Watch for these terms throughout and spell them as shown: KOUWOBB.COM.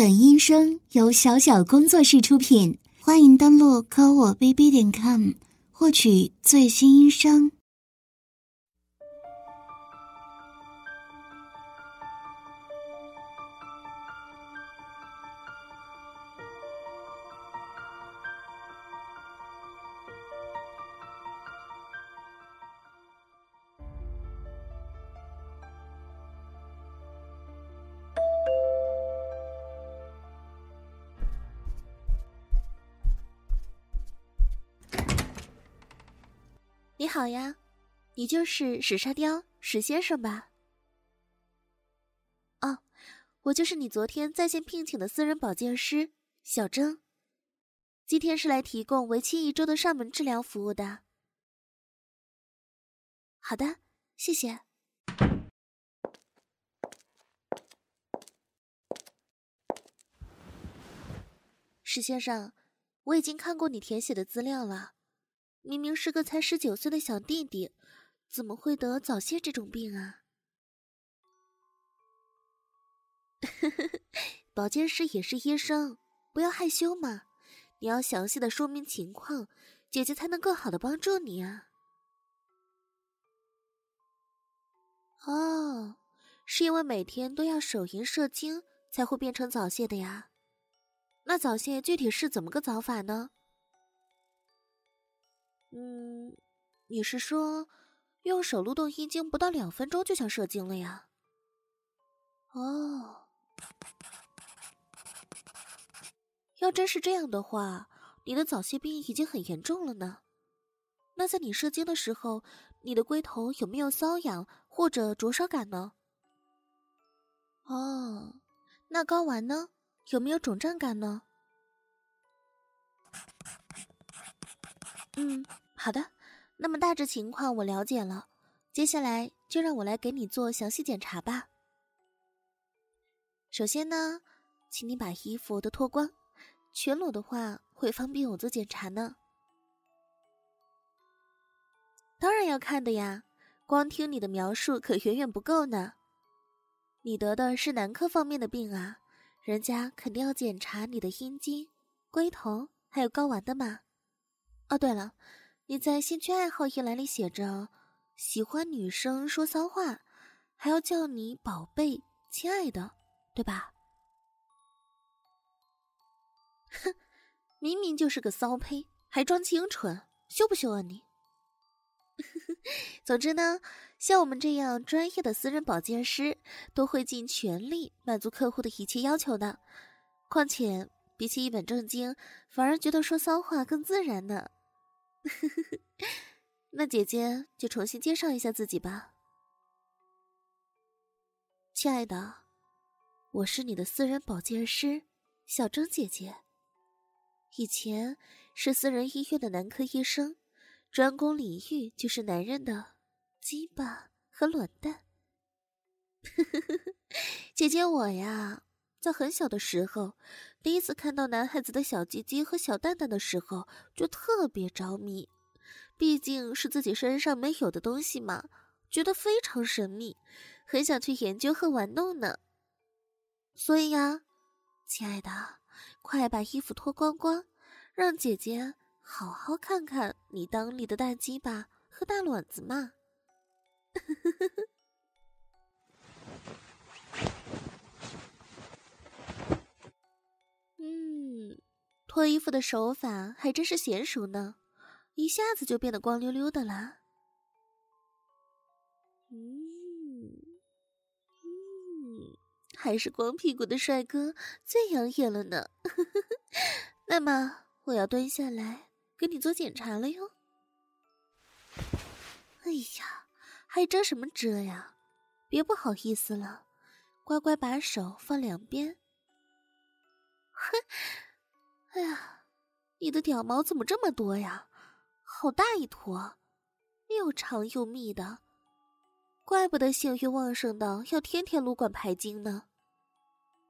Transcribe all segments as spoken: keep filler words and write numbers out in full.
本音声由小小工作室出品，欢迎登录科我 B B 点 com 获取最新音声。你好呀，你就是史沙雕史先生吧？哦，我就是你昨天在线聘请的私人保健师小珍，今天是来提供为期一周的上门治疗服务的。好的，谢谢。史先生，我已经看过你填写的资料了。明明是个才十九岁的小弟弟，怎么会得早泄这种病啊？保健师也是医生，不要害羞嘛，你要详细的说明情况，姐姐才能更好的帮助你啊。哦，是因为每天都要手淫射精才会变成早泄的呀？那早泄具体是怎么个早法呢？嗯，你是说用手撸动阴茎不到两分钟就想射精了呀？哦，要真是这样的话，你的早泄病已经很严重了呢。那在你射精的时候，你的龟头有没有瘙痒或者灼烧感呢？哦，那睾丸呢？有没有肿胀感呢？嗯，好的，那么大致情况我了解了，接下来就让我来给你做详细检查吧。首先呢，请你把衣服都脱光，全裸的话会方便我做检查呢。当然要看的呀，光听你的描述可远远不够呢。你得的是男科方面的病啊，人家肯定要检查你的阴茎、龟头还有睾丸的嘛。哦，对了，你在兴趣爱好一栏里写着喜欢女生说骚话，还要叫你宝贝、亲爱的，对吧？哼，明明就是个骚胚，还装清纯，羞不羞啊你？总之呢，像我们这样专业的私人保健师，都会尽全力满足客户的一切要求的。况且，比起一本正经，反而觉得说骚话更自然呢。那姐姐就重新介绍一下自己吧。亲爱的，我是你的私人保健师小张姐姐，以前是私人医院的男科医生，专攻领域就是男人的鸡巴和卵蛋。姐姐我呀，在很小的时候，第一次看到男孩子的小鸡鸡和小蛋蛋的时候，就特别着迷。毕竟是自己身上没有的东西嘛，觉得非常神秘，很想去研究和玩弄呢。所以呀，亲爱的，快把衣服脱光光，让姐姐好好看看你裆里的大鸡巴和大卵子嘛。嗯，脱衣服的手法还真是娴熟呢，一下子就变得光溜溜的啦。嗯嗯，还是光屁股的帅哥最养眼了呢。那么我要蹲下来给你做检查了哟。哎呀，还遮什么遮呀？别不好意思了，乖乖把手放两边。哎呀，你的屌毛怎么这么多呀？好大一坨，又长又密的，怪不得性欲旺盛到要天天撸管排精呢。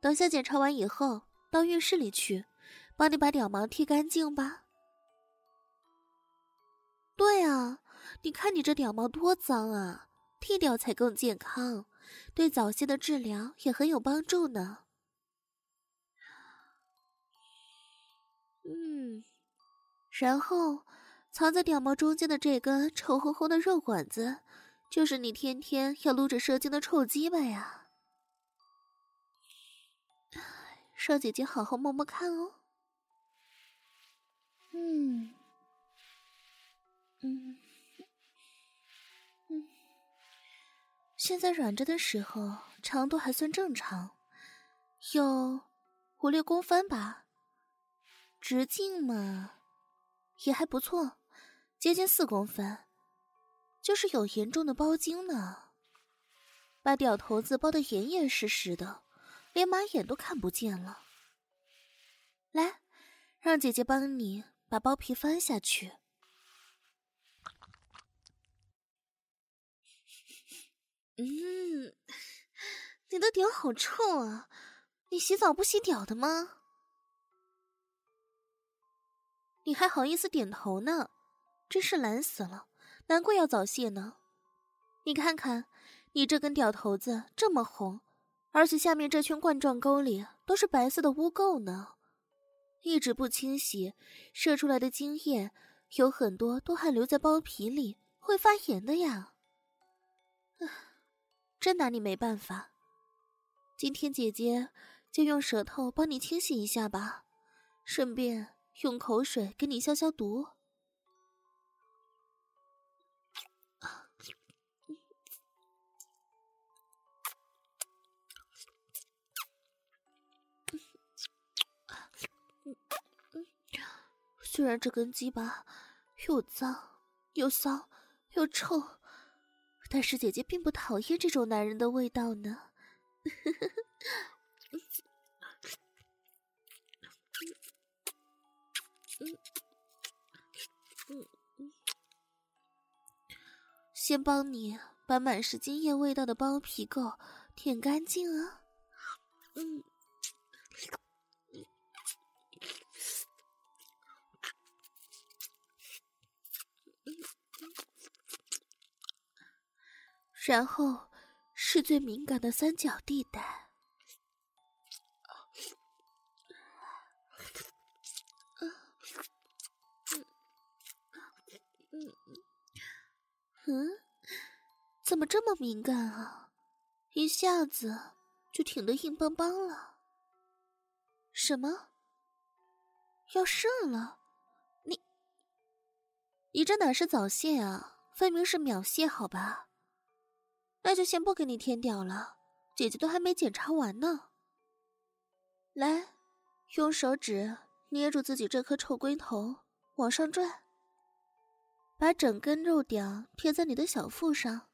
等下检查完以后，到浴室里去，帮你把屌毛剃干净吧。对啊，你看你这屌毛多脏啊，剃掉才更健康，对早泄的治疗也很有帮助呢。然后藏在屌毛中间的这根臭烘烘的肉管子，就是你天天要撸着射精的臭鸡巴呀。少姐姐好好摸摸看哦。嗯嗯嗯，现在软着的时候长度还算正常，有五六公分吧，直径嘛也还不错，接近四公分，就是有严重的包茎呢，把屌头子包得严严实实的，连马眼都看不见了。来，让姐姐帮你把包皮翻下去。嗯，你的屌好臭啊，你洗澡不洗屌的吗？你还好意思点头呢，真是懒死了，难怪要早泄呢。你看看，你这根屌头子这么红，而且下面这圈冠状沟里都是白色的污垢呢，一直不清洗，射出来的精液有很多都还留在包皮里，会发炎的呀。真拿你没办法。今天姐姐就用舌头帮你清洗一下吧，顺便用口水给你消消毒。虽然这根鸡巴又脏又骚又臭，但是姐姐并不讨厌这种男人的味道呢。先帮你把满是精液味道的包皮垢舔干净啊。嗯然后是最敏感的三角地带。嗯，怎么这么敏感啊？一下子就挺得硬邦邦了。什么？要射了？你，你这哪是早泄啊？分明是秒泄，好吧？那就先不给你舔屌了，姐姐都还没检查完呢。来，用手指捏住自己这颗臭龟头，往上拽，把整根肉屌贴在你的小腹上。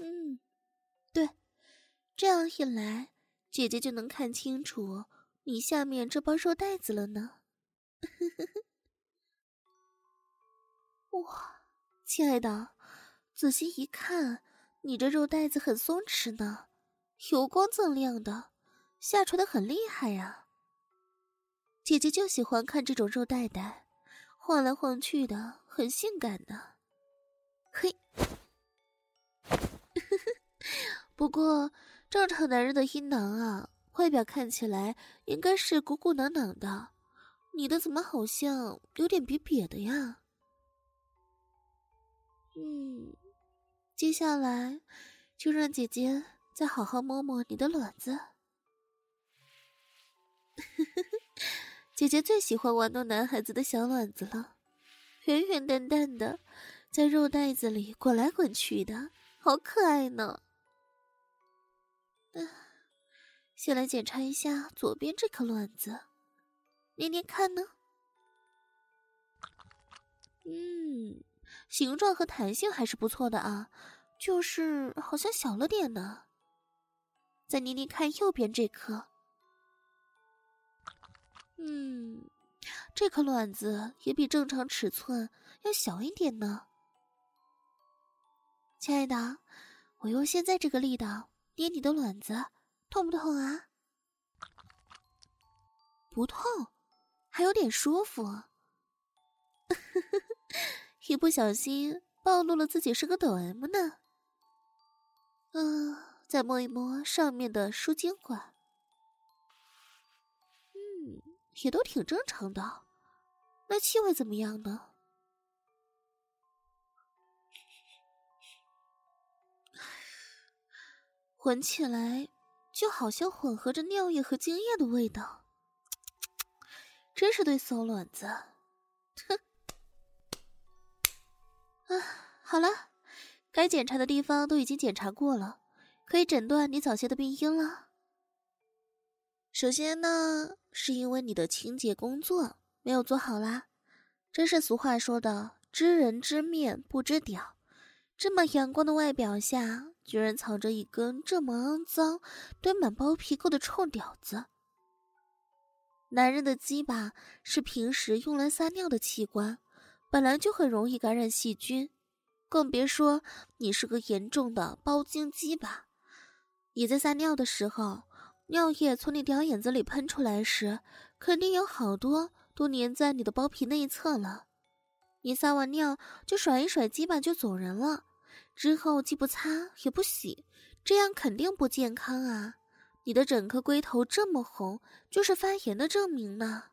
嗯，对，这样一来，姐姐就能看清楚你下面这包肉带子了呢。哇，亲爱的，仔细一看，你这肉带子很松弛呢，油光锃亮的，下垂的很厉害呀。姐姐就喜欢看这种肉带带，晃来晃去的，很性感呢。嘿，不过正常男人的阴囊啊，外表看起来应该是鼓鼓囊囊的，你的怎么好像有点瘪瘪的呀？嗯。接下来就让姐姐再好好摸摸你的卵子。姐姐最喜欢玩弄男孩子的小卵子了，圆圆淡淡的，在肉袋子里滚来滚去的，好可爱呢。先来检查一下左边这颗卵子，捏捏看呢。嗯，形状和弹性还是不错的啊，就是好像小了点呢。再捏捏看右边这颗，嗯，这颗卵子也比正常尺寸要小一点呢。亲爱的，我用现在这个力道捏你的卵子，痛不痛啊？不痛，还有点舒服。一不小心暴露了自己是个抖 M 呢。嗯、呃，再摸一摸上面的输精管，嗯，也都挺正常的，那气味怎么样呢？闻起来就好像混合着尿液和精液的味道，真是对骚卵子。哼！啊，好了，该检查的地方都已经检查过了，可以诊断你早泄的病因了。首先呢，是因为你的清洁工作没有做好啦，真是俗话说的知人知面不知屌。这么阳光的外表下，居然藏着一根这么肮脏、堆满包皮垢的臭屌子。男人的鸡巴是平时用来撒尿的器官，本来就很容易感染细菌，更别说你是个严重的包茎鸡巴。你在撒尿的时候，尿液从你屌眼子里喷出来时，肯定有好多都粘在你的包皮内侧了。你撒完尿就甩一甩鸡巴就走人了，之后既不擦也不洗，这样肯定不健康啊！你的整颗龟头这么红，就是发炎的证明呢。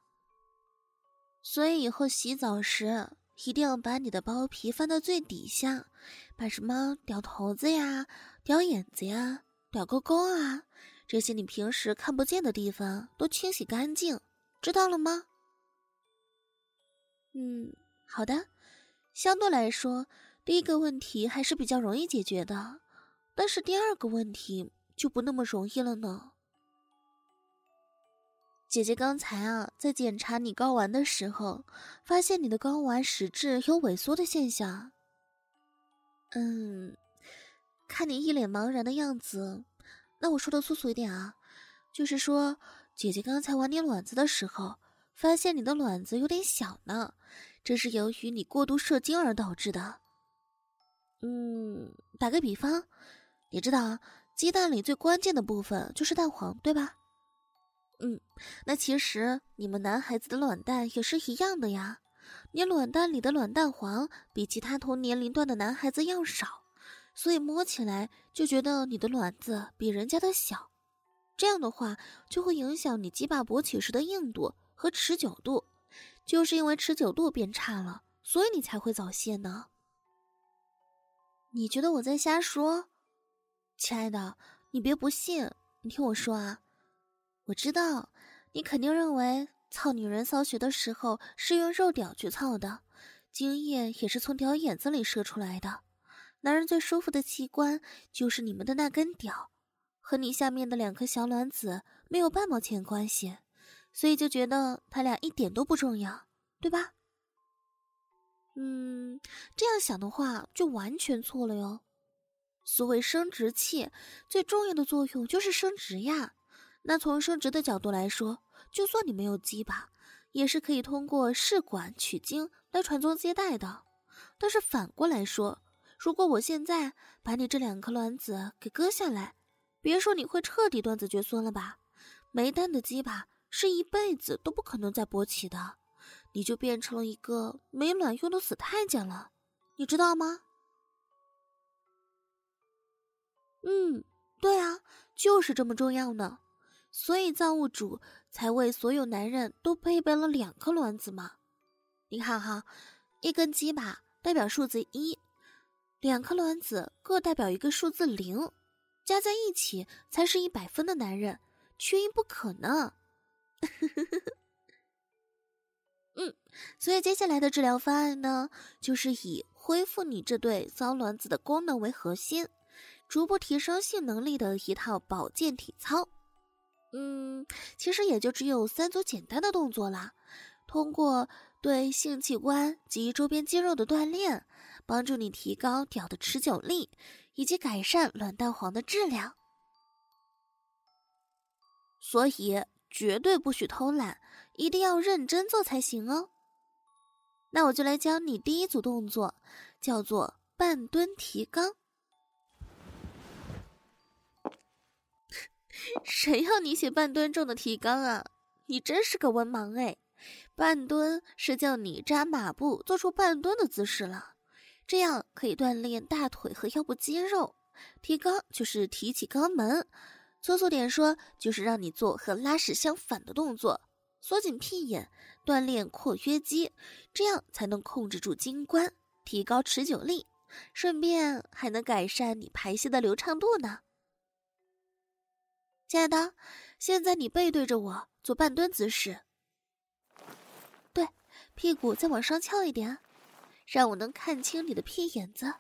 所以以后洗澡时，一定要把你的包皮翻到最底下，把什么屌头子呀、屌眼子呀、屌沟沟啊，这些你平时看不见的地方都清洗干净，知道了吗？嗯，好的。相对来说，第一个问题还是比较容易解决的，但是第二个问题就不那么容易了呢。姐姐刚才啊，在检查你睾丸的时候，发现你的睾丸实质有萎缩的现象。嗯，看你一脸茫然的样子，那我说的粗俗一点啊，就是说，姐姐刚才玩你卵子的时候，发现你的卵子有点小呢，这是由于你过度射精而导致的。嗯，打个比方，你知道鸡蛋里最关键的部分就是蛋黄，对吧？嗯，那其实你们男孩子的卵蛋也是一样的呀。你卵蛋里的卵蛋黄比其他同年龄段的男孩子要少，所以摸起来就觉得你的卵子比人家的小。这样的话就会影响你鸡巴勃起时的硬度和持久度，就是因为持久度变差了，所以你才会早泄呢。你觉得我在瞎说？亲爱的，你别不信，你听我说啊。我知道你肯定认为操女人骚穴的时候是用肉屌去操的，精液也是从屌眼子里射出来的。男人最舒服的器官就是你们的那根屌，和你下面的两颗小卵子没有半毛钱关系，所以就觉得他俩一点都不重要，对吧？嗯，这样想的话就完全错了哟。所谓生殖器最重要的作用就是生殖呀，那从生殖的角度来说，就算你没有鸡巴，也是可以通过试管取精来传宗接代的。但是反过来说，如果我现在把你这两颗卵子给割下来，别说你会彻底断子绝孙了吧，没蛋的鸡巴是一辈子都不可能再勃起的，你就变成了一个没卵用的死太监了，你知道吗？嗯，对啊，就是这么重要呢。所以造物主才为所有男人都配备了两颗卵子嘛。你看哈，一根鸡巴代表数字一，两颗卵子各代表一个数字零，加在一起才是一百分的男人，缺一不可呢。嗯，所以接下来的治疗方案呢，就是以恢复你这对骚卵子的功能为核心，逐步提升性能力的一套保健体操。嗯，其实也就只有三组简单的动作啦。通过对性器官及周边肌肉的锻炼，帮助你提高屌的持久力，以及改善卵蛋黄的质量。所以绝对不许偷懒，一定要认真做才行哦。那我就来教你第一组动作，叫做半蹲提肛。谁要你写半蹲重的提纲啊？你真是个文盲哎！半蹲是叫你扎马步做出半蹲的姿势了，这样可以锻炼大腿和腰部肌肉。提肛就是提起肛门，粗俗点说就是让你做和拉屎相反的动作，缩紧屁眼，锻炼括约肌，这样才能控制住精关，提高持久力，顺便还能改善你排泄的流畅度呢。亲爱的，现在你背对着我做半蹲姿势，对，屁股再往上翘一点，让我能看清你的屁眼子。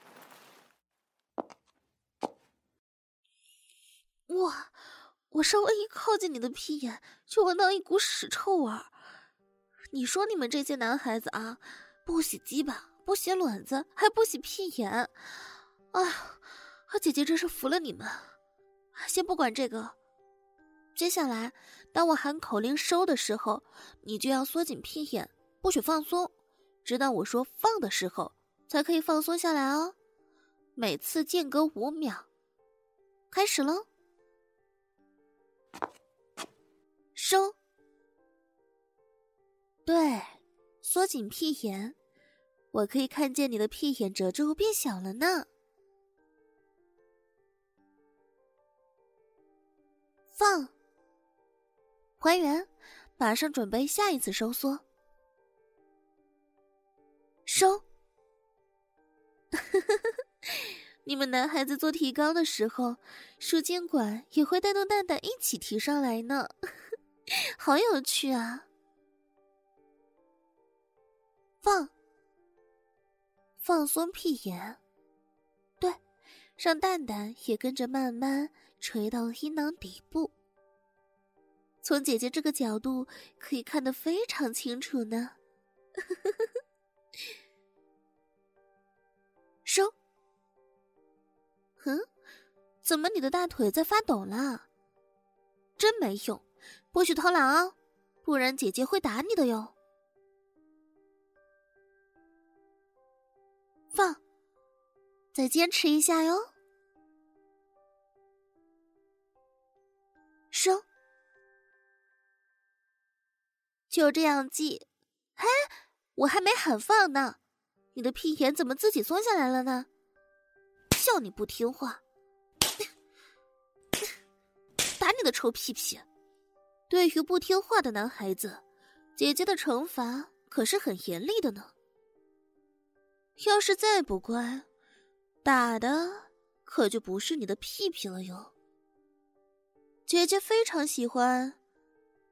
哇，我稍微一靠近你的屁眼，就闻到一股屎臭味儿。你说你们这些男孩子啊，不洗鸡巴，不洗卵子，还不洗屁眼，哎呀，姐姐真是服了你们。先不管这个，接下来，当我喊口令收的时候，你就要缩紧屁眼，不许放松，直到我说放的时候，才可以放松下来哦。每次间隔五秒，开始喽。收，对，缩紧屁眼，我可以看见你的屁眼褶皱变小了呢。放，还原，马上准备下一次收缩。收，你们男孩子做提高的时候，输精管也会带动蛋蛋一起提上来呢。好有趣啊。放，放松屁眼，对，让蛋蛋也跟着慢慢垂到阴囊底部。从姐姐这个角度可以看得非常清楚呢。收。嗯，怎么你的大腿在发抖了？真没用，不许偷懒哦，不然姐姐会打你的哟。放，再坚持一下哟。收，就这样记。哎，我还没喊放呢，你的屁眼怎么自己松下来了呢？叫你不听话，打你的臭屁屁。对于不听话的男孩子，姐姐的惩罚可是很严厉的呢。要是再不乖，打的可就不是你的屁屁了哟。姐姐非常喜欢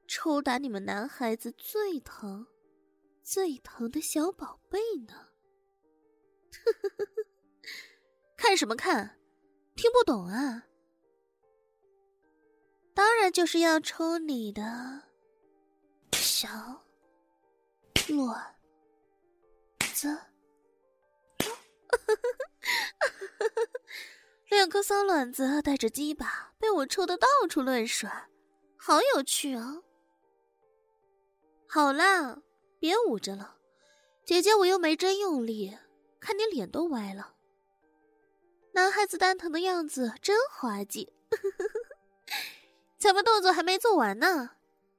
抽打你们男孩子最疼最疼的小宝贝呢。看什么看，听不懂啊。当然就是要抽你的小卵子。两颗骚卵子带着鸡巴被我抽得到处乱甩，好有趣哦。好啦，别捂着了，姐姐我又没真用力，看你脸都歪了。男孩子蛋疼的样子真滑稽。咱们动作还没做完呢，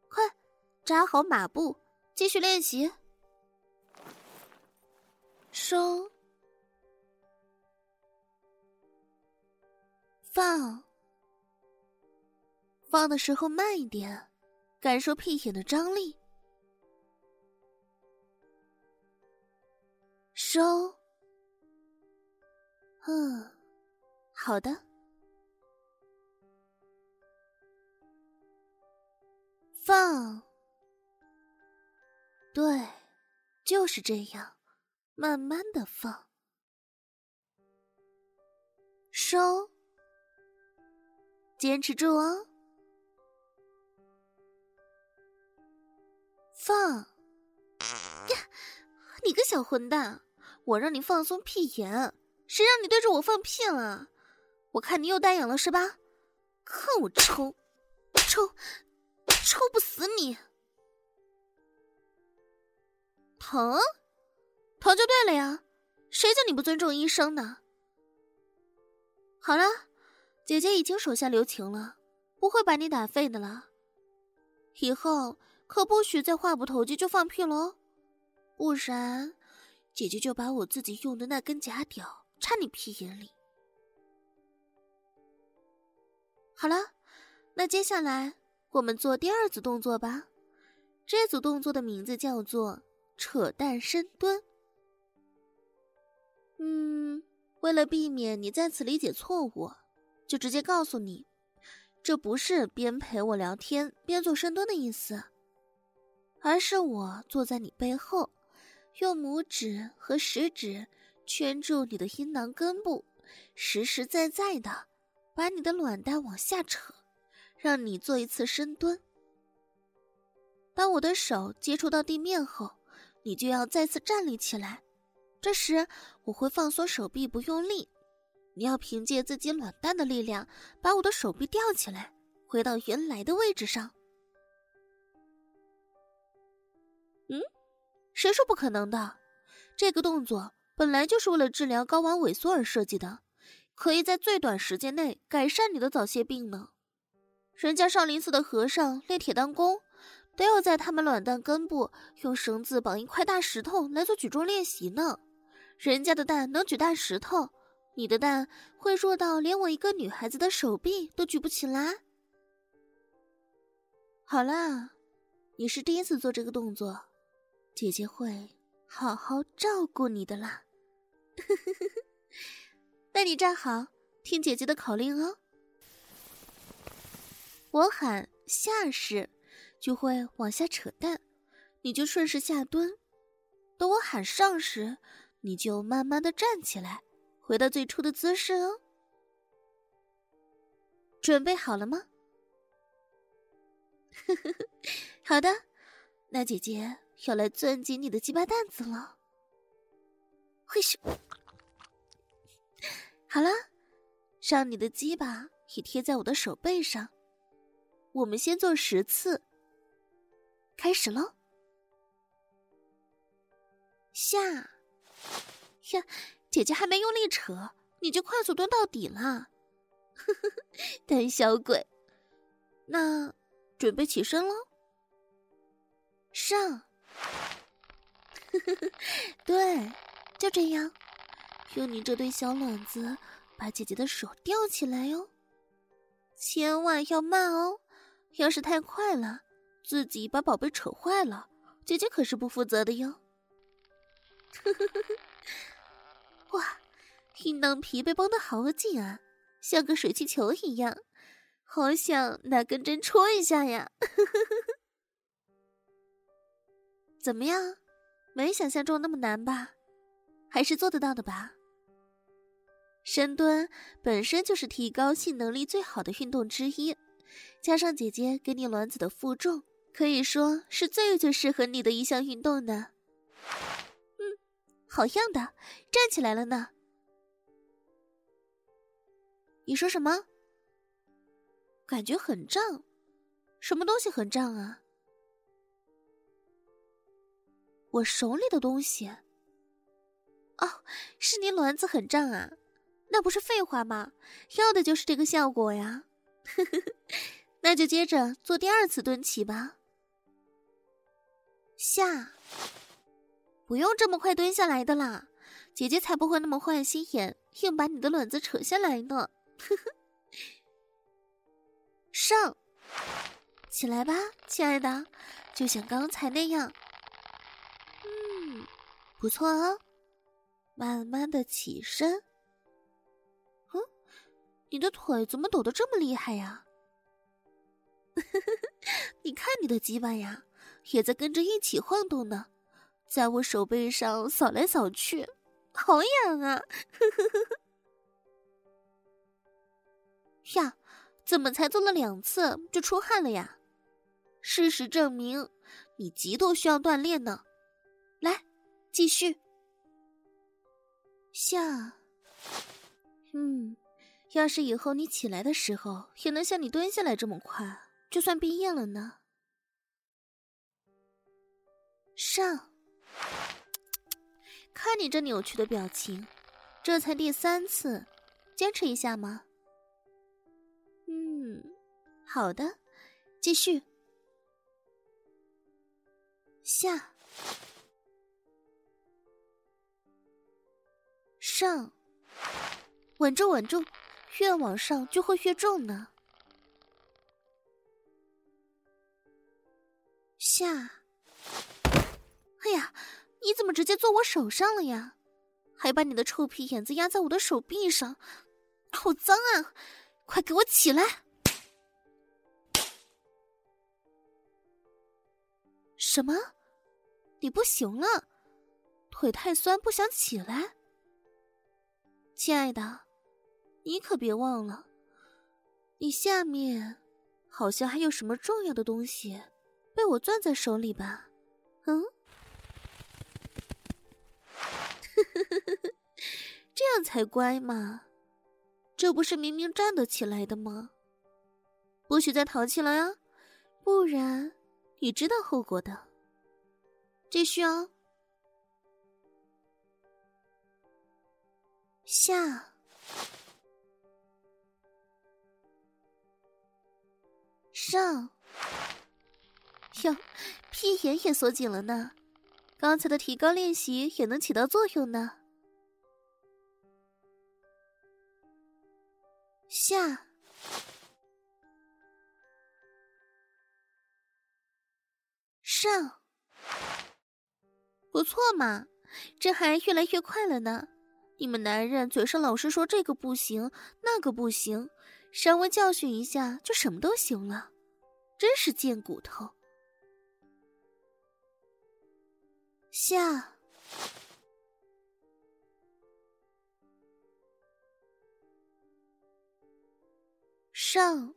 快扎好马步，继续练习。收，放，放的时候慢一点，感受屁眼的张力。收，嗯，好的。放，对，就是这样，慢慢的放。收，坚持住哦。放，呀，你个小混蛋，我让你放松屁眼，谁让你对着我放屁了？我看你又呆痒了是吧？看我抽，抽，抽不死你！疼，疼就对了呀，谁叫你不尊重医生呢？好了。姐姐已经手下留情了，不会把你打废的了。以后可不许再话不投机就放屁喽，不然姐姐就把我自己用的那根假屌插你屁眼里。好了，那接下来我们做第二组动作吧，这组动作的名字叫做扯蛋深蹲。嗯，为了避免你在此理解错误，就直接告诉你，这不是边陪我聊天边做深蹲的意思，而是我坐在你背后，用拇指和食指圈住你的阴囊根部，实实在在的把你的卵蛋往下扯，让你做一次深蹲。当我的手接触到地面后，你就要再次站立起来，这时我会放松手臂不用力，你要凭借自己卵蛋的力量把我的手臂吊起来，回到原来的位置上。嗯，谁说不可能的？这个动作本来就是为了治疗睾丸萎缩而设计的，可以在最短时间内改善你的早泄病呢。人家少林寺的和尚练铁弹功，都要在他们卵蛋根部用绳子绑一块大石头来做举重练习呢。人家的蛋能举大石头，你的蛋会弱到连我一个女孩子的手臂都举不起来。好啦，你是第一次做这个动作，姐姐会好好照顾你的啦。那你站好，听姐姐的口令哦。我喊下时就会往下扯蛋，你就顺势下蹲。等我喊上时，你就慢慢的站起来，回到最初的姿势哦。准备好了吗？好的，那姐姐要来攥紧你的鸡巴蛋子了。嘿咻！好了，让你的鸡巴也贴在我的手背上。我们先做十次，开始咯。下呀，姐姐还没用力扯，你就快速蹲到底了。胆小鬼，那准备起身咯。上。对，就这样，用你这对小卵子把姐姐的手吊起来哟，千万要慢哦，要是太快了，自己把宝贝扯坏了，姐姐可是不负责的哟。哇，阴囊皮被绷得好紧啊，像个水气球一样，好想拿根针戳一下呀。怎么样，没想象中那么难吧？还是做得到的吧？深蹲本身就是提高性能力最好的运动之一，加上姐姐给你卵子的负重，可以说是最最适合你的一项运动呢。嗯，好样的，站起来了呢。你说什么？感觉很胀，什么东西很胀啊？我手里的东西。哦，是你卵子很胀啊，那不是废话吗？要的就是这个效果呀。那就接着做第二次蹲起吧。下。不用这么快蹲下来的啦，姐姐才不会那么坏心眼，硬把你的卵子扯下来呢。上。起来吧，亲爱的，就像刚才那样。不错哦，慢慢的起身。嗯，你的腿怎么抖得这么厉害呀？你看你的鸡巴呀，也在跟着一起晃动呢，在我手背上扫来扫去，好痒啊！呀，怎么才做了两次就出汗了呀？事实证明，你极度需要锻炼呢。来。继续下。嗯，要是以后你起来的时候也能像你蹲下来这么快，就算毕业了呢。上。看你这扭曲的表情，这才第三次，坚持一下吗？嗯，好的，继续下。上。稳住稳住，越往上就会越重呢。下。哎呀，你怎么直接坐我手上了呀？还把你的臭屁眼子压在我的手臂上，好脏啊！快给我起来！什么？你不行了，腿太酸不想起来？亲爱的，你可别忘了，你下面好像还有什么重要的东西被我攥在手里吧？嗯？这样才乖嘛，这不是明明站得起来的吗？不许再逃起来啊，不然你知道后果的。继续啊。下。上。哟，屁眼也锁紧了呢，刚才的提高练习也能起到作用呢。下。上。不错嘛，这还越来越快了呢。你们男人嘴上老是说这个不行那个不行，稍微教训一下就什么都行了，真是贱骨头。下。上。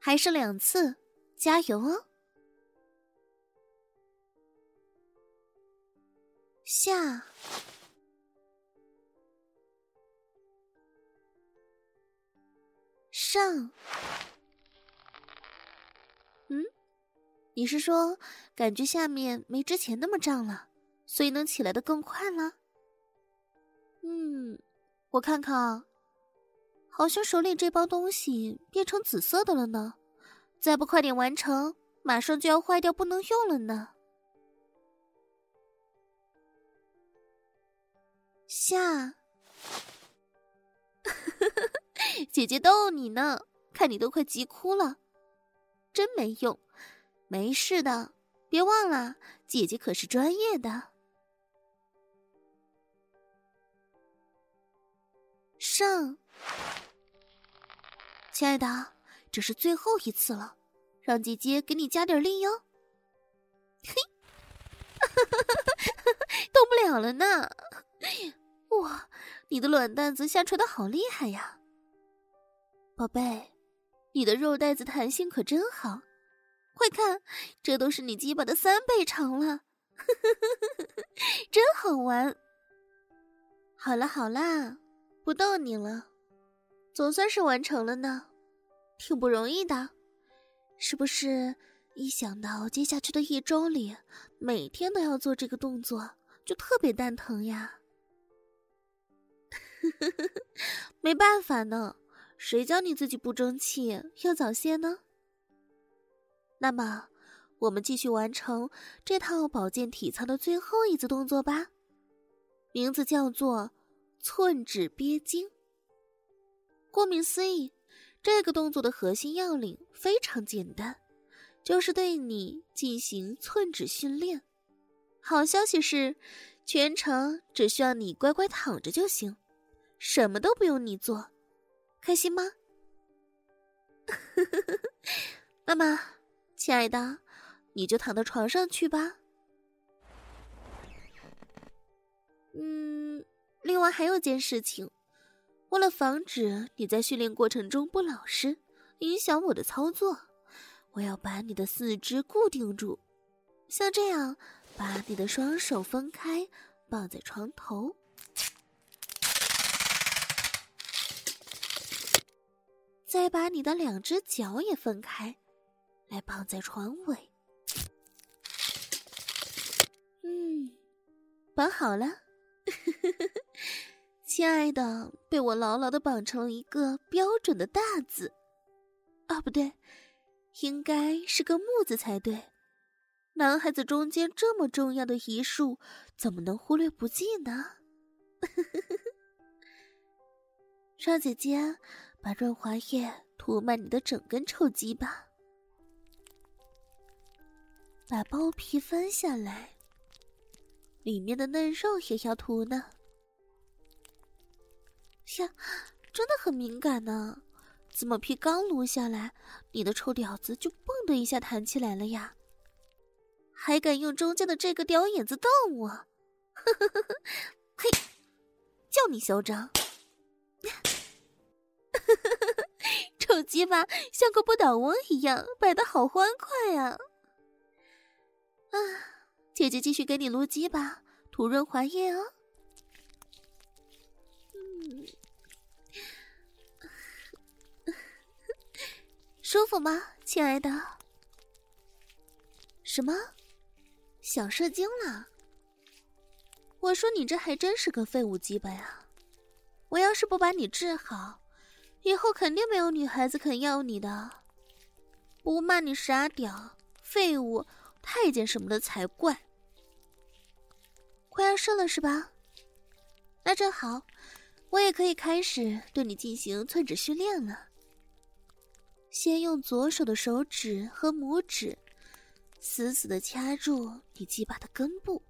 还剩两次，加油哦。下。上。嗯，你是说感觉下面没之前那么胀了，所以能起来得更快了？嗯，我看看啊，好像手里这包东西变成紫色的了呢，再不快点完成，马上就要坏掉不能用了呢。下。姐姐逗你呢，看你都快急哭了。真没用，没事的，别忘了，姐姐可是专业的。上。亲爱的，这是最后一次了，让姐姐给你加点力哟。嘿，动不了了呢。哇，你的卵蛋子下垂的好厉害呀，宝贝，你的肉带子弹性可真好，快看，这都是你鸡巴的三倍长了，真好玩。好了好了，不逗你了，总算是完成了呢，挺不容易的，是不是？一想到接下去的一周里，每天都要做这个动作，就特别蛋疼呀。没办法呢，谁叫你自己不争气要早泄呢。那么我们继续完成这套保健体操的最后一次动作吧，名字叫做寸指憋精。顾名思义，这个动作的核心要领非常简单，就是对你进行寸指训练。好消息是，全程只需要你乖乖躺着就行，什么都不用你做，开心吗？妈妈，亲爱的，你就躺到床上去吧。嗯，另外还有件事情，为了防止你在训练过程中不老实，影响我的操作，我要把你的四肢固定住，像这样把你的双手分开，绑在床头。再把你的两只脚也分开，来绑在床尾。嗯，绑好了。亲爱的，被我牢牢地绑成了一个标准的大字。啊，不对，应该是个木字才对。男孩子中间这么重要的一术，怎么能忽略不计呢？让姐姐把润滑液涂满你的整根臭鸡吧。把包皮翻下来，里面的嫩肉也要涂呢。呀，真的很敏感呢、啊！怎么皮刚撸下来，你的臭屌子就蹦的一下弹起来了呀？还敢用中间的这个屌眼子瞪我？呵呵呵呵，嘿，叫你嚣张！臭鸡巴像个不倒翁一样摆得好欢快啊！啊，姐姐继续给你撸鸡巴，涂润滑液啊！嗯。舒服吗，亲爱的？什么？想射精了？我说你这还真是个废物鸡巴呀！我要是不把你治好，以后肯定没有女孩子肯要你的。不骂你傻屌、废物、太监什么的才怪。快要射了是吧？那正好，我也可以开始对你进行寸指训练了。先用左手的手指和拇指死死地掐住你鸡巴的根部，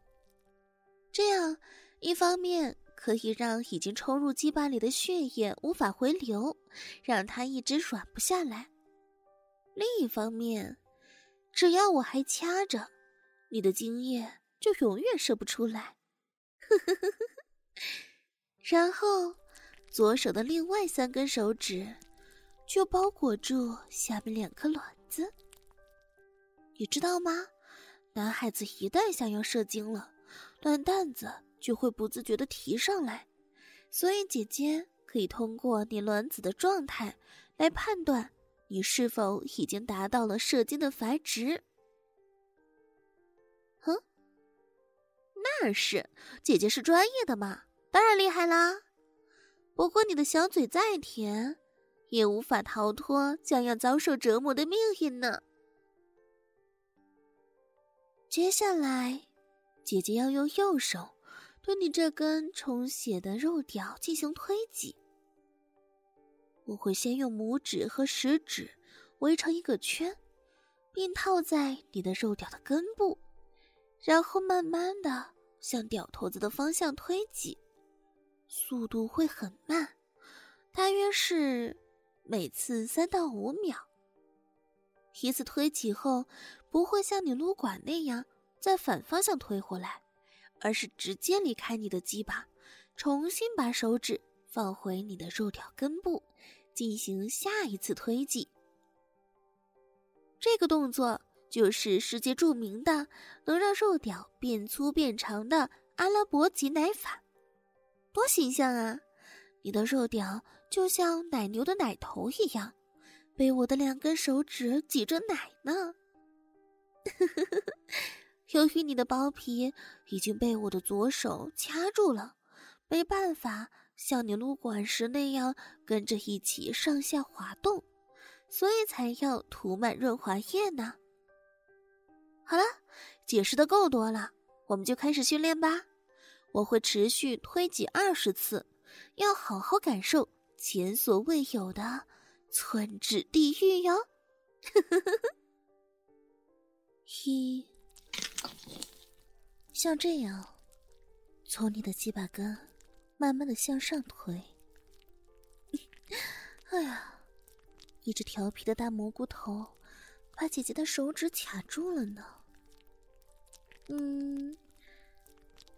这样一方面可以让已经冲入鸡巴里的血液无法回流，让它一直软不下来；另一方面，只要我还掐着，你的精液就永远射不出来。然后左手的另外三根手指就包裹住下面两颗卵子。你知道吗？男孩子一旦想要射精了，卵蛋子就会不自觉地提上来，所以姐姐可以通过你卵子的状态来判断你是否已经达到了射精的阀值。哼、嗯，那是，姐姐是专业的嘛，当然厉害啦。不过你的小嘴再甜，也无法逃脱将要遭受折磨的命运呢。接下来，姐姐要用右手对你这根充血的肉屌进行推挤。我会先用拇指和食指围成一个圈，并套在你的肉屌的根部，然后慢慢的向屌头子的方向推挤，速度会很慢，大约是每次三到五秒，一次推挤后，不会像你撸管那样再反方向推回来，而是直接离开你的鸡巴，重新把手指放回你的肉条根部，进行下一次推挤。这个动作就是世界著名的能让肉条变粗变长的阿拉伯挤奶法，多形象啊！你的肉条就像奶牛的奶头一样，被我的两根手指挤着奶呢。由于你的包皮已经被我的左手掐住了，没办法像你撸管时那样跟着一起上下滑动，所以才要涂满润滑液呢。好了，解释的够多了，我们就开始训练吧。我会持续推挤二十次，要好好感受前所未有的寸指地狱哟。一，像这样从你的鸡巴根慢慢的向上推。哎呀，一只调皮的大蘑菇头把姐姐的手指卡住了呢。嗯，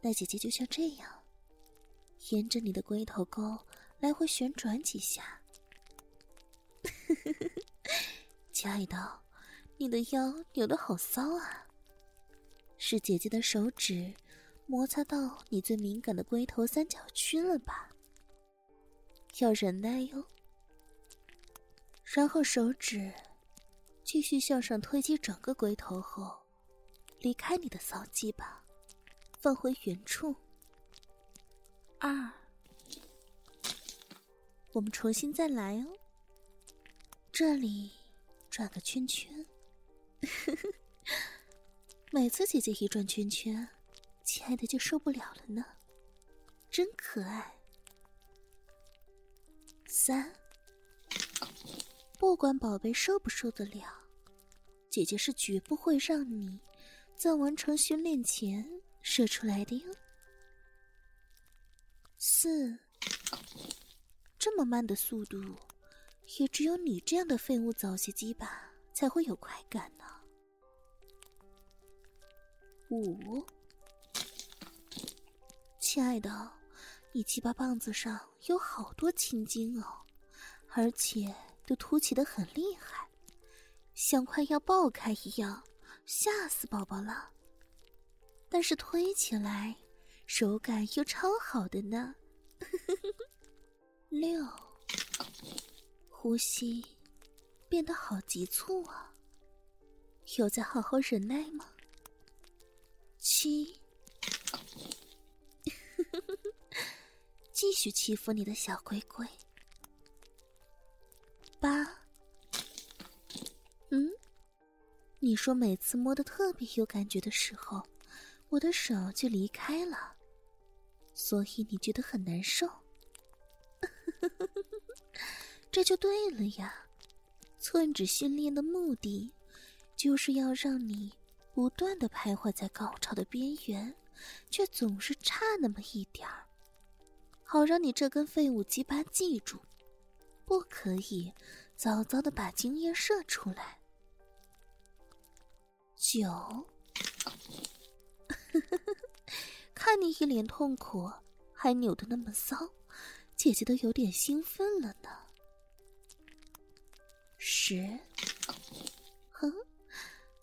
那姐姐就像这样沿着你的龟头沟来回旋转几下。亲爱的，你的腰扭得好骚啊，是姐姐的手指摩擦到你最敏感的龟头三角区了吧？要忍耐哟。然后手指继续向上推挤整个龟头后，离开你的骚鸡巴，放回原处。二，我们重新再来哦。这里转个圈圈。每次姐姐一转圈圈，亲爱的就受不了了呢，真可爱。三，不管宝贝受不受得了，姐姐是绝不会让你在完成训练前射出来的哟。四，这么慢的速度，也只有你这样的废物早泄鸡吧才会有快感呢。五，亲爱的，你鸡巴棒子上有好多青筋哦，而且都凸起得很厉害，像快要爆开一样，吓死宝宝了。但是推起来手感又超好的呢。六，呼吸变得好急促啊，有在好好忍耐吗？七，继续欺负你的小鬼鬼。八，嗯，你说每次摸得特别有感觉的时候，我的手就离开了，所以你觉得很难受。这就对了呀，寸指训练的目的就是要让你不断地徘徊在高潮的边缘，却总是差那么一点儿，好让你这根废物鸡巴记住，不可以早早地把精液射出来。九，看你一脸痛苦，还扭得那么骚，姐姐都有点兴奋了呢。十，哼，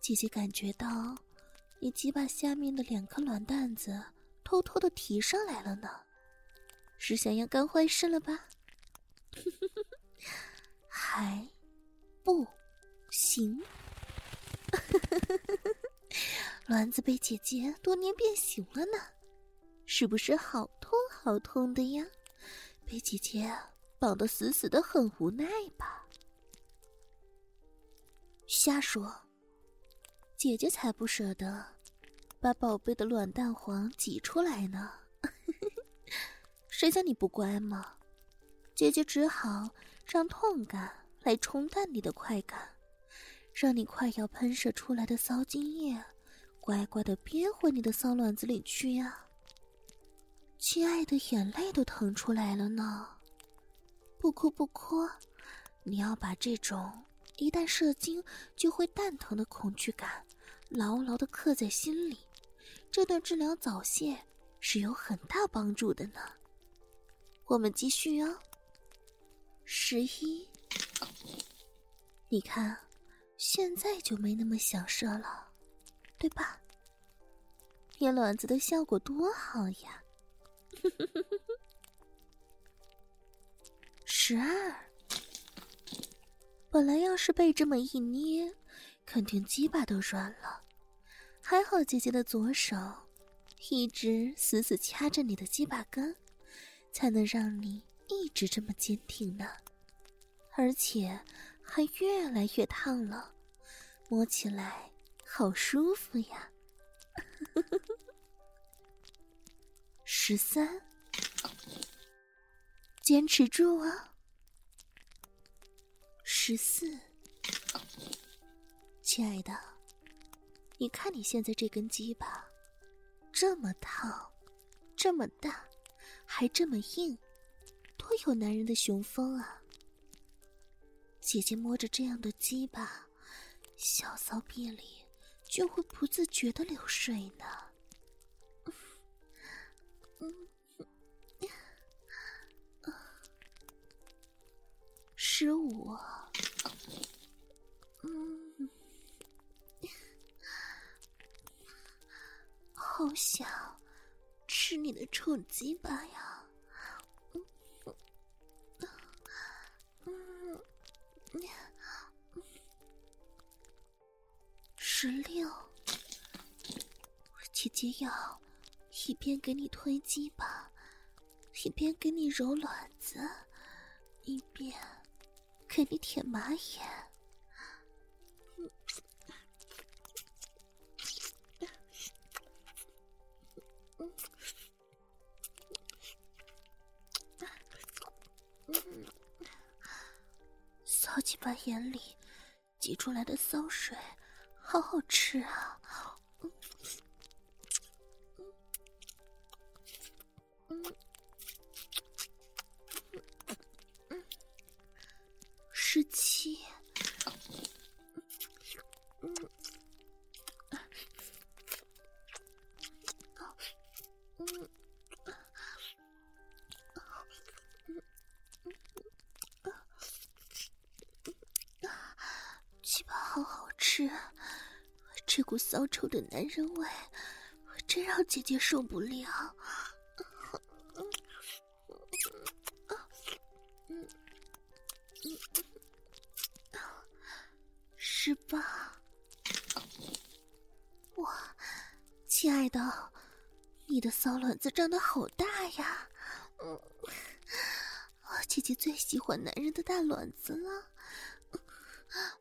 姐姐感觉到你鸡巴下面的两颗卵蛋子偷偷地提上来了呢，是想要干坏事了吧？还不行。卵子被姐姐多年变形了呢，是不是好痛好痛的呀？被姐姐绑得死死的，很无奈吧？瞎说，姐姐才不舍得把宝贝的卵蛋黄挤出来呢。谁叫你不乖嘛？姐姐只好让痛感来冲淡你的快感，让你快要喷射出来的骚精液乖乖地憋回你的骚卵子里去呀。亲爱的，眼泪都疼出来了呢。不哭不哭，你要把这种一旦射精就会蛋疼的恐惧感牢牢地刻在心里，这对治疗早泄是有很大帮助的呢。我们继续哦。十一，你看现在就没那么想射了，对吧？捏卵子的效果多好呀。十二，本来要是被这么一捏，肯定鸡巴都软了，还好姐姐的左手一直死死掐着你的鸡巴根，才能让你一直这么坚挺呢，而且还越来越烫了，摸起来好舒服呀。十三，坚持住啊。十四，亲爱的，你看你现在这根鸡巴，这么烫，这么大，还这么硬，多有男人的雄风啊！姐姐摸着这样的鸡巴，小骚逼里就会不自觉地流水呢。十五，嗯，好想吃你的臭鸡巴呀！嗯嗯嗯，十六，姐姐要一边给你推鸡巴，一边给你揉卵子，一边给你舔马眼。骚鸡巴眼里挤出来的骚水好好吃啊。十七，鸡巴好好吃，这股骚臭的男人味，真让姐姐受不了。十八，哇，亲爱的，你的骚卵子长得好大呀！嗯，姐姐最喜欢男人的大卵子了。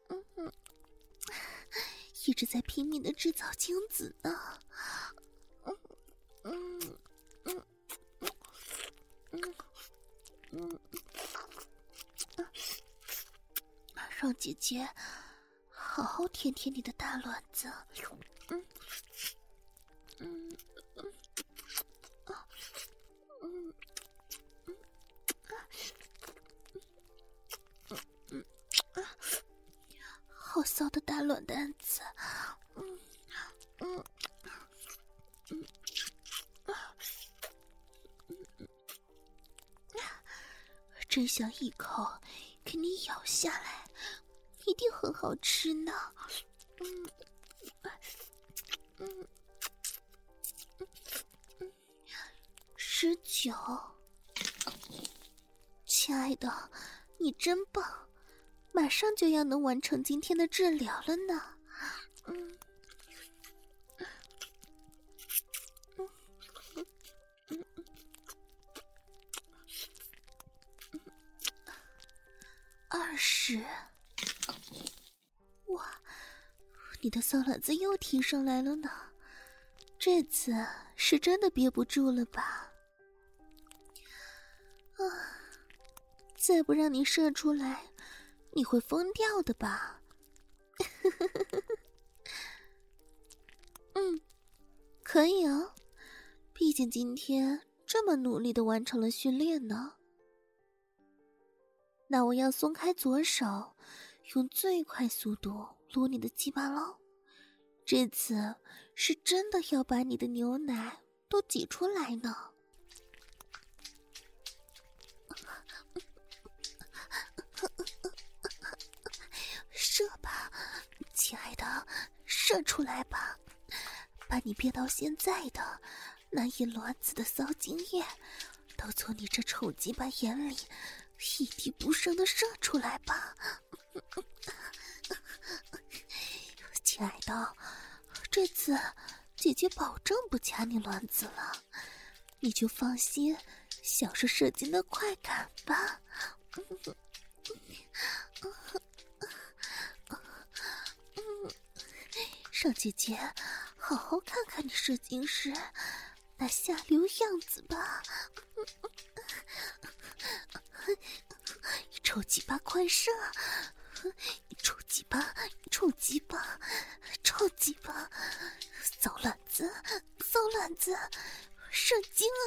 嗯嗯，一直在拼命的制造精子呢。嗯嗯嗯嗯嗯嗯嗯，让姐姐好好舔舔你的大卵子。嗯嗯嗯啊嗯嗯啊嗯啊，好骚的大卵蛋子。嗯嗯。嗯啊，嗯真想一口给你咬下来，一定很好吃呢。嗯嗯嗯，十九，亲爱的，你真棒，马上就要能完成今天的治疗了呢。嗯。二十，哇，你的骚卵子又提上来了呢，这次是真的憋不住了吧？啊，再不让你射出来，你会疯掉的吧？嗯，可以哦，毕竟今天这么努力地完成了训练呢。那我要松开左手，用最快速度撸你的鸡巴喽！这次是真的要把你的牛奶都挤出来呢。射吧，亲爱的，射出来吧！把你憋到现在的那一卵子的骚精液，都从你这丑鸡巴眼里一滴不剩的射出来吧，亲爱的，这次姐姐保证不掐你卵子了，你就放心享受射精的快感吧。让姐姐好好看看你射精时那下流样子吧。臭鸡巴，快射！臭鸡巴，臭鸡巴，臭鸡巴！骚卵子，骚卵子，射精啊！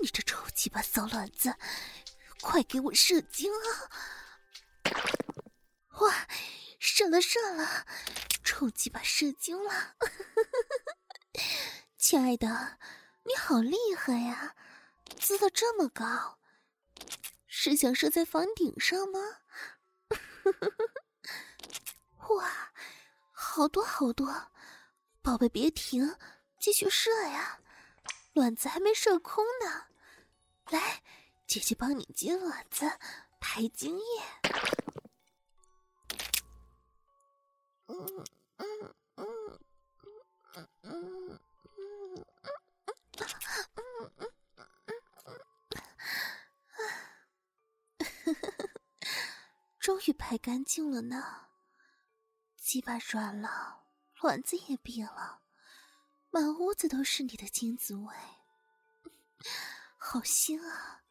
你这臭鸡巴骚卵子，快给我射精啊！哇，射了射了，臭鸡巴射精了！亲爱的，你好厉害呀，滋得这么高！是想射在房顶上吗？哇，好多好多！宝贝别停，继续射呀，卵子还没射空呢。来，姐姐帮你接卵子，排精液。嗯嗯嗯嗯嗯嗯嗯嗯嗯。终于排干净了呢，鸡巴软了，卵子也闭了，满屋子都是你的精子味，好腥啊，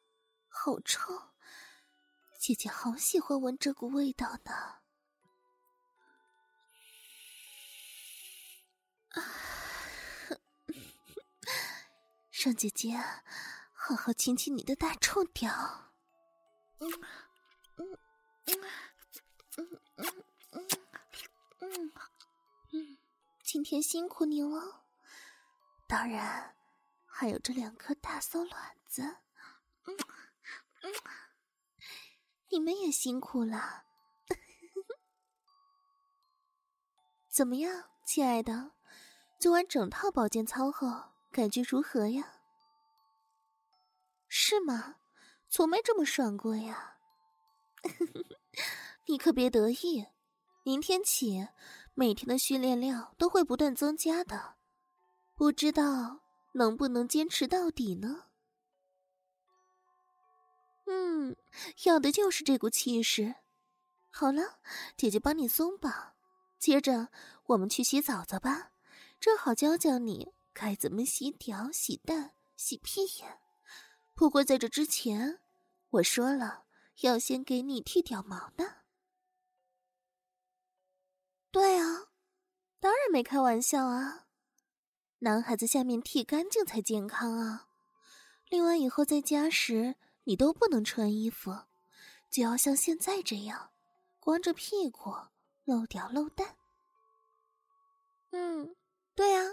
好臭，姐姐好喜欢闻这股味道呢。啊，让姐姐好好亲亲你的大臭屌。嗯嗯嗯嗯嗯嗯嗯嗯，今天辛苦你了，当然还有这两颗大骚卵子。嗯嗯，你们也辛苦了。怎么样，亲爱的，做完整套保健操后感觉如何呀？是吗？从没这么爽过呀。你可别得意，明天起每天的训练量都会不断增加的，不知道能不能坚持到底呢？嗯，要的就是这股气势。好了，姐姐帮你松绑，接着我们去洗澡澡吧，正好教教你该怎么洗屌、洗蛋、洗屁眼。不过在这之前，我说了要先给你剃屌毛呢。对啊，当然没开玩笑啊，男孩子下面剃干净才健康啊。另外以后在家时你都不能穿衣服，就要像现在这样光着屁股漏屌漏蛋。嗯，对啊，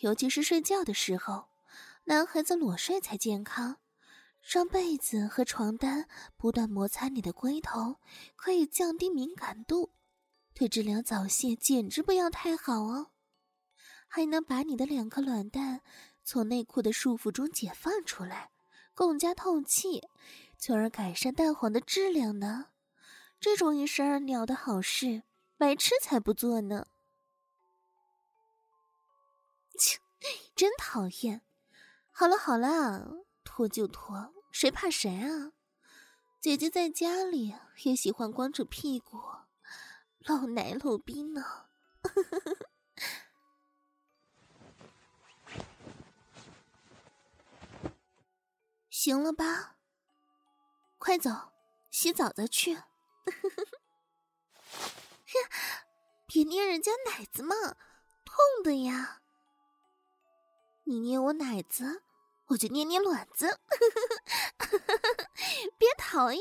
尤其是睡觉的时候，男孩子裸睡才健康，让被子和床单不断摩擦你的龟头，可以降低敏感度，对治疗早泄简直不要太好哦。还能把你的两颗卵蛋从内裤的束缚中解放出来，更加透气，从而改善蛋黄的质量呢。这种一石二鸟的好事，白痴才不做呢。切，真讨厌。好了好了，拖就拖，谁怕谁啊？姐姐在家里也喜欢光着屁股露奶露逼呢。行了吧，快走，洗澡再去。别捏人家奶子嘛，痛的呀。你捏我奶子，我就捏捏卵子。别逃呀。